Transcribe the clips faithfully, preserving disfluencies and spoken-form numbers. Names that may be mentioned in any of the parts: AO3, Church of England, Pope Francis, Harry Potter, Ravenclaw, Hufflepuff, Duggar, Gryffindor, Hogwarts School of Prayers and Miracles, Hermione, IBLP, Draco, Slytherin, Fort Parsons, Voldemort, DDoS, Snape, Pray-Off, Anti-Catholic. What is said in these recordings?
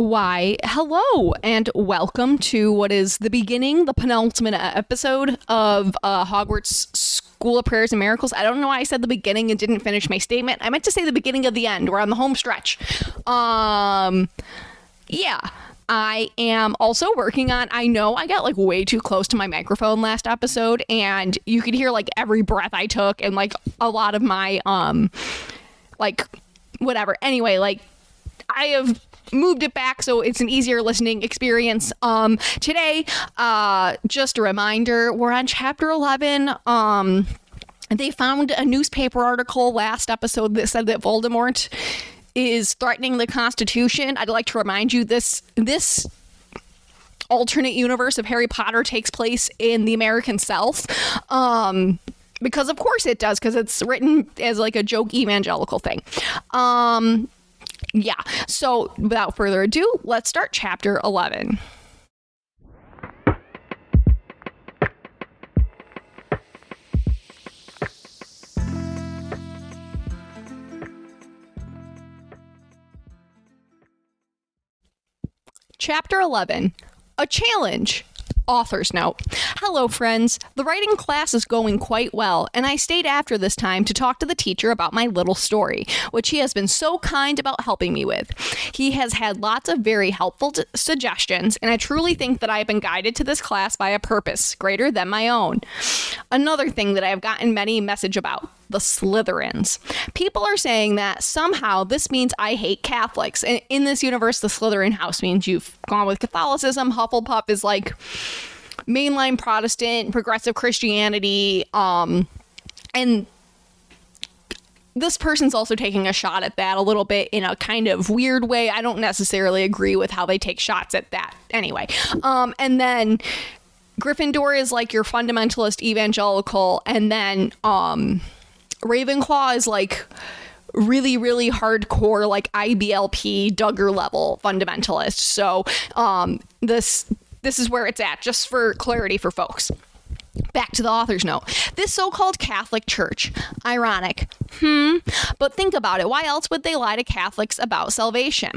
Why, hello, and welcome to what is the beginning, the penultimate episode of uh, Hogwarts School of Prayers and Miracles. I don't know why I said the beginning and didn't finish my statement. I meant to say the beginning of the end. We're on the home stretch. Um, yeah, I am also working on, I know I got like way too close to my microphone last episode, and you could hear like every breath I took and like a lot of my, um, like, whatever. Anyway, like, I have moved it back so it's an easier listening experience. Um, today, uh, just a reminder, we're on chapter eleven. Um, they found a newspaper article last episode that said that Voldemort is threatening the Constitution. I'd like to remind you this this alternate universe of Harry Potter takes place in the American South. Um, because of course it does, because it's written as like a joke evangelical thing. Um... Yeah, so without further ado, let's start chapter eleven. Chapter eleven, a challenge. Author's note. Hello, friends. The writing class is going quite well, and I stayed after this time to talk to the teacher about my little story, which he has been so kind about helping me with. He has had lots of very helpful t- suggestions, and I truly think that I have been guided to this class by a purpose greater than my own. Another thing that I have gotten many messages about. The Slytherins. People are saying that somehow this means I hate Catholics. And in this universe, the Slytherin house means you've gone with Catholicism. Hufflepuff is like mainline Protestant, progressive Christianity. Um, and this person's also taking a shot at that a little bit in a kind of weird way. I don't necessarily agree with how they take shots at that anyway. Um, and then Gryffindor is like your fundamentalist evangelical. And then, um, Ravenclaw is like really, really hardcore, like I B L P Duggar level fundamentalist. So um, this this is where it's at, just for clarity for folks. Back to the author's note. This so-called Catholic Church. Ironic. Hmm. But think about it. Why else would they lie to Catholics about salvation?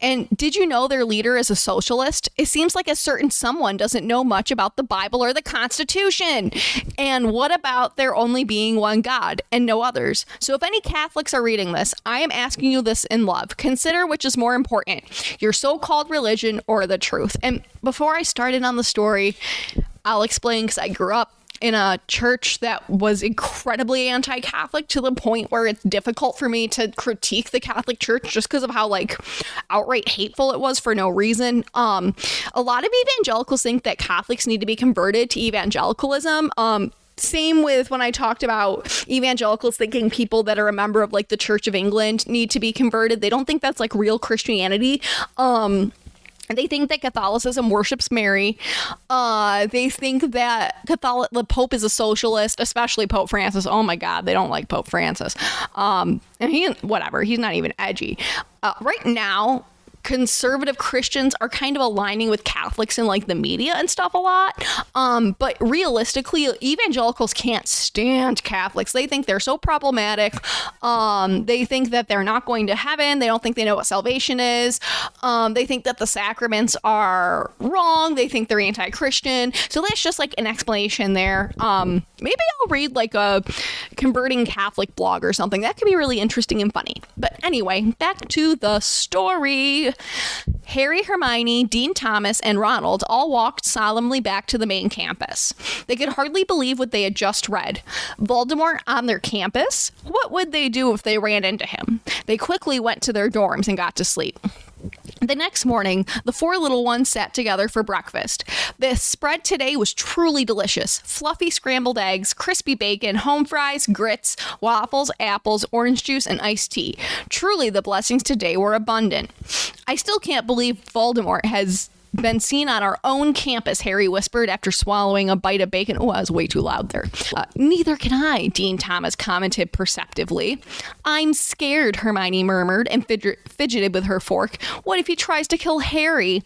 And did you know their leader is a socialist? It seems like a certain someone doesn't know much about the Bible or the Constitution. And what about there only being one God and no others? So if any Catholics are reading this, I am asking you this in love. Consider which is more important, your so-called religion or the truth. And before I started on the story, I'll explain, because I grew up in a church that was incredibly anti-Catholic to the point where it's difficult for me to critique the Catholic Church just because of how like outright hateful it was for no reason. Um, a lot of evangelicals think that Catholics need to be converted to evangelicalism. Um, same with when I talked about evangelicals thinking people that are a member of like the Church of England need to be converted. They don't think that's like real Christianity. Um And they think that Catholicism worships Mary. Uh, they think that Catholic the Pope is a socialist, especially Pope Francis. Oh my God, they don't like Pope Francis. Um, and he, whatever, he's not even edgy. Uh, right now, conservative Christians are kind of aligning with Catholics in like the media and stuff a lot. Um, but realistically, evangelicals can't stand Catholics. They think they're so problematic. Um, they think that they're not going to heaven. They don't think they know what salvation is. Um, they think that the sacraments are wrong. They think they're anti-Christian. So that's just like an explanation there. Um, maybe I'll read like a converting Catholic blog or something. That could be really interesting and funny. But anyway, back to the story. Harry, Hermione, Dean Thomas, and Ronald all walked solemnly back to the main campus. They could hardly believe what they had just read. Voldemort on their campus? What would they do if they ran into him? They quickly went to their dorms and got to sleep. The next morning, the four little ones sat together for breakfast. The spread today was truly delicious. Fluffy scrambled eggs, crispy bacon, home fries, grits, waffles, apples, orange juice, and iced tea. Truly, the blessings today were abundant. I still can't believe Voldemort has been seen on our own campus, Harry whispered after swallowing a bite of bacon. Oh, I was way too loud there. Uh, Neither can I, Dean Thomas commented perceptively. I'm scared, Hermione murmured and fidget- fidgeted with her fork. What if he tries to kill Harry?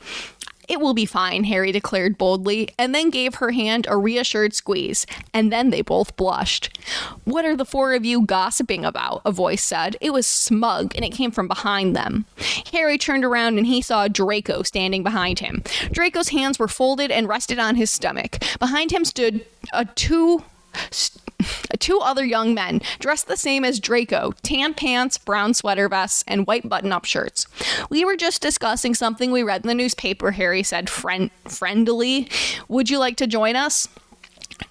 It will be fine, Harry declared boldly, and then gave her hand a reassured squeeze, and then they both blushed. What are the four of you gossiping about? A voice said. It was smug, and it came from behind them. Harry turned around, and he saw Draco standing behind him. Draco's hands were folded and rested on his stomach. Behind him stood a two... St- Two other young men, dressed the same as Draco, tan pants, brown sweater vests, and white button-up shirts. We were just discussing something we read in the newspaper, Harry said friend- friendly. Would you like to join us?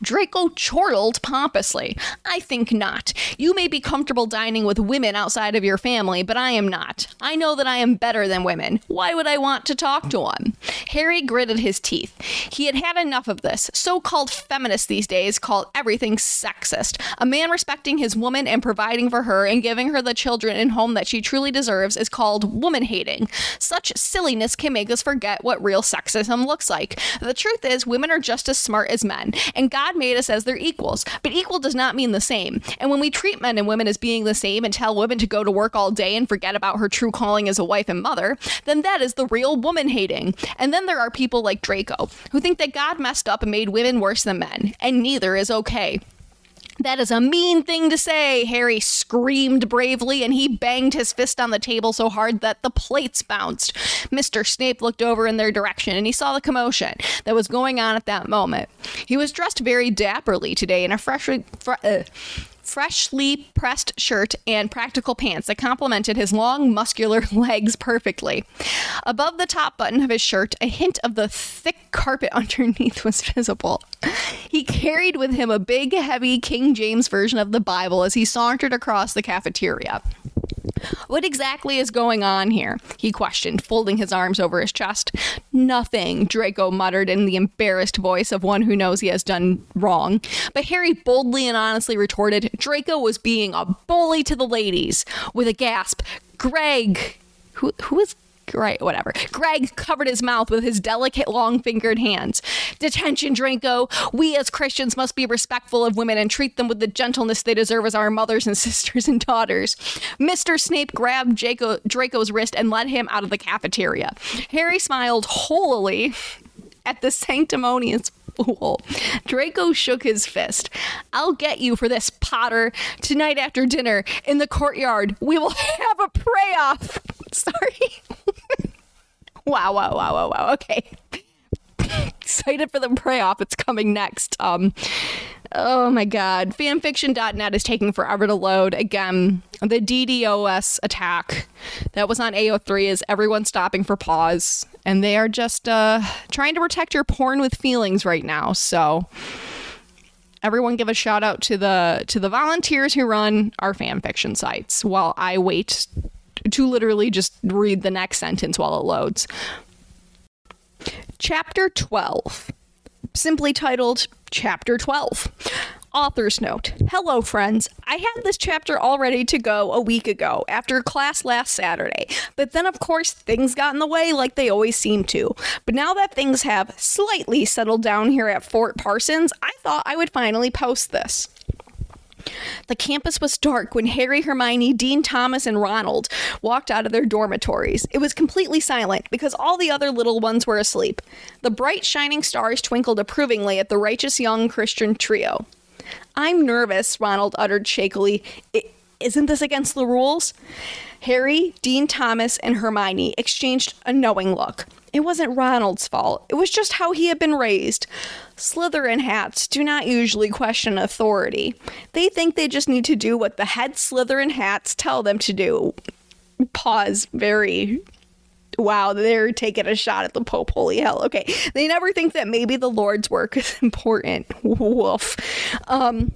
Draco chortled pompously. I think not. You may be comfortable dining with women outside of your family, but I am not. I know that I am better than women. Why would I want to talk to one? Harry gritted his teeth. He had had enough of this. So-called feminists these days call everything sexist. A man respecting his woman and providing for her and giving her the children and home that she truly deserves is called woman-hating. Such silliness can make us forget what real sexism looks like. The truth is, women are just as smart as men, and God made us as their equals, but equal does not mean the same. And when we treat men and women as being the same and tell women to go to work all day and forget about her true calling as a wife and mother, then that is the real woman-hating. And then there are people like Draco, who think that God messed up and made women worse than men, and neither is okay. That is a mean thing to say, Harry screamed bravely, and he banged his fist on the table so hard that the plates bounced. Mister Snape looked over in their direction, and he saw the commotion that was going on at that moment. He was dressed very dapperly today in a freshly... Fr- uh, freshly pressed shirt and practical pants that complemented his long, muscular legs perfectly. Above the top button of his shirt, a hint of the thick carpet underneath was visible. He carried with him a big, heavy King James version of the Bible as he sauntered across the cafeteria. What exactly is going on here? He questioned, folding his arms over his chest. Nothing, Draco muttered in the embarrassed voice of one who knows he has done wrong. But Harry boldly and honestly retorted, Draco was being a bully to the ladies. With a gasp, Greg... Who, who is... Right, whatever. Greg covered his mouth with his delicate, long-fingered hands. Detention, Draco. We as Christians must be respectful of women and treat them with the gentleness they deserve as our mothers and sisters and daughters. Mister Snape grabbed Draco, Draco's wrist and led him out of the cafeteria. Harry smiled holily at the sanctimonious fool. Draco shook his fist. I'll get you for this, Potter. Tonight after dinner, in the courtyard, we will have a pray-off. Sorry. Wow, wow, wow, wow, wow. Okay. Excited for the pray-off. It's coming next. Um, oh, my God. fan fiction dot net is taking forever to load. Again, the DDoS attack that was on A O three is everyone stopping for pause. And they are just uh, trying to protect your porn with feelings right now. So everyone give a shout out to the to the volunteers who run our fanfiction sites while I wait to literally just read the next sentence while it loads. Chapter twelve, simply titled Chapter twelve. Author's note. Hello, friends. I had this chapter all ready to go a week ago after class last Saturday, but then, of course, things got in the way like they always seem to. But now that things have slightly settled down here at Fort Parsons, I thought I would finally post this. The campus was dark when Harry, Hermione, Dean Thomas, and Ronald walked out of their dormitories. It was completely silent because all the other little ones were asleep. The bright, shining stars twinkled approvingly at the righteous young Christian trio. I'm nervous, Ronald uttered shakily. I- isn't this against the rules? Harry, Dean Thomas, and Hermione exchanged a knowing look. It wasn't Ronald's fault. It was just how he had been raised. Slytherin hats do not usually question authority. They think they just need to do what the head Slytherin hats tell them to do. Pause. Very... Wow, they're taking a shot at the Pope. Holy hell. Okay. They never think that maybe the Lord's work is important. Woof. Um,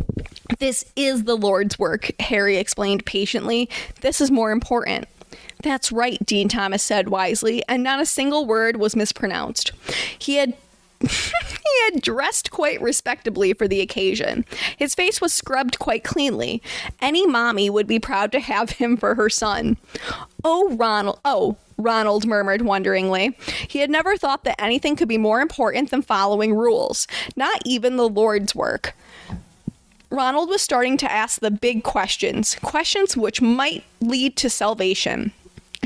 this is the Lord's work, Harry explained patiently. This is more important. That's right, Dean Thomas said wisely, and not a single word was mispronounced. He had he had dressed quite respectably for the occasion. His face was scrubbed quite cleanly. Any mommy would be proud to have him for her son. Oh, Ronald. Oh, Ronald murmured wonderingly. He had never thought that anything could be more important than following rules, not even the Lord's work. Ronald was starting to ask the big questions, questions which might lead to salvation.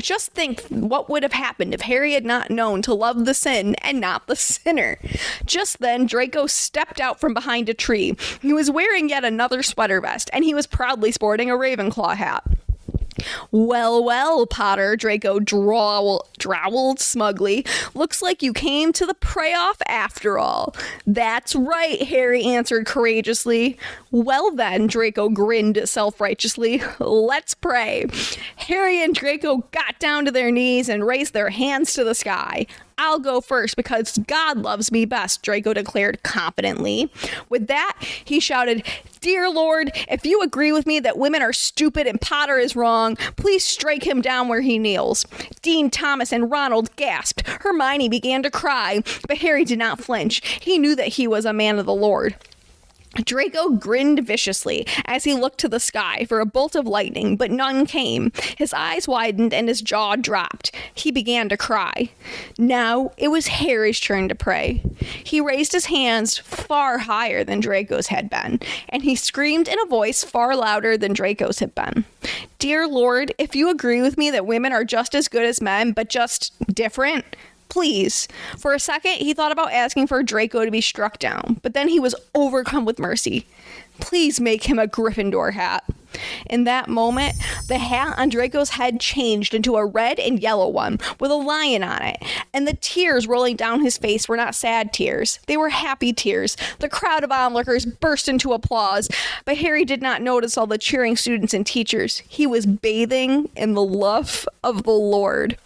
Just think what would have happened if Harry had not known to love the sin and not the sinner. Just then, Draco stepped out from behind a tree. He was wearing yet another sweater vest, and he was proudly sporting a Ravenclaw hat. Well, well, Potter, Draco drowl, drowled smugly. Looks like you came to the pray-off after all. That's right, Harry answered courageously. Well then, Draco grinned self-righteously. Let's pray. Harry and Draco got down to their knees and raised their hands to the sky. I'll go first because God loves me best, Draco declared confidently. With that, he shouted, Dear Lord, if you agree with me that women are stupid and Potter is wrong, please strike him down where he kneels. Dean Thomas and Ronald gasped. Hermione began to cry, but Harry did not flinch. He knew that he was a man of the Lord. Draco grinned viciously as he looked to the sky for a bolt of lightning, but none came. His eyes widened and his jaw dropped. He began to cry. Now it was Harry's turn to pray. He raised his hands far higher than Draco's had been, and he screamed in a voice far louder than Draco's had been. Dear Lord, if you agree with me that women are just as good as men, but just different... Please. For a second, he thought about asking for Draco to be struck down, but then he was overcome with mercy. Please make him a Gryffindor hat. In that moment, the hat on Draco's head changed into a red and yellow one with a lion on it, and the tears rolling down his face were not sad tears. They were happy tears. The crowd of onlookers burst into applause, but Harry did not notice all the cheering students and teachers. He was bathing in the love of the Lord.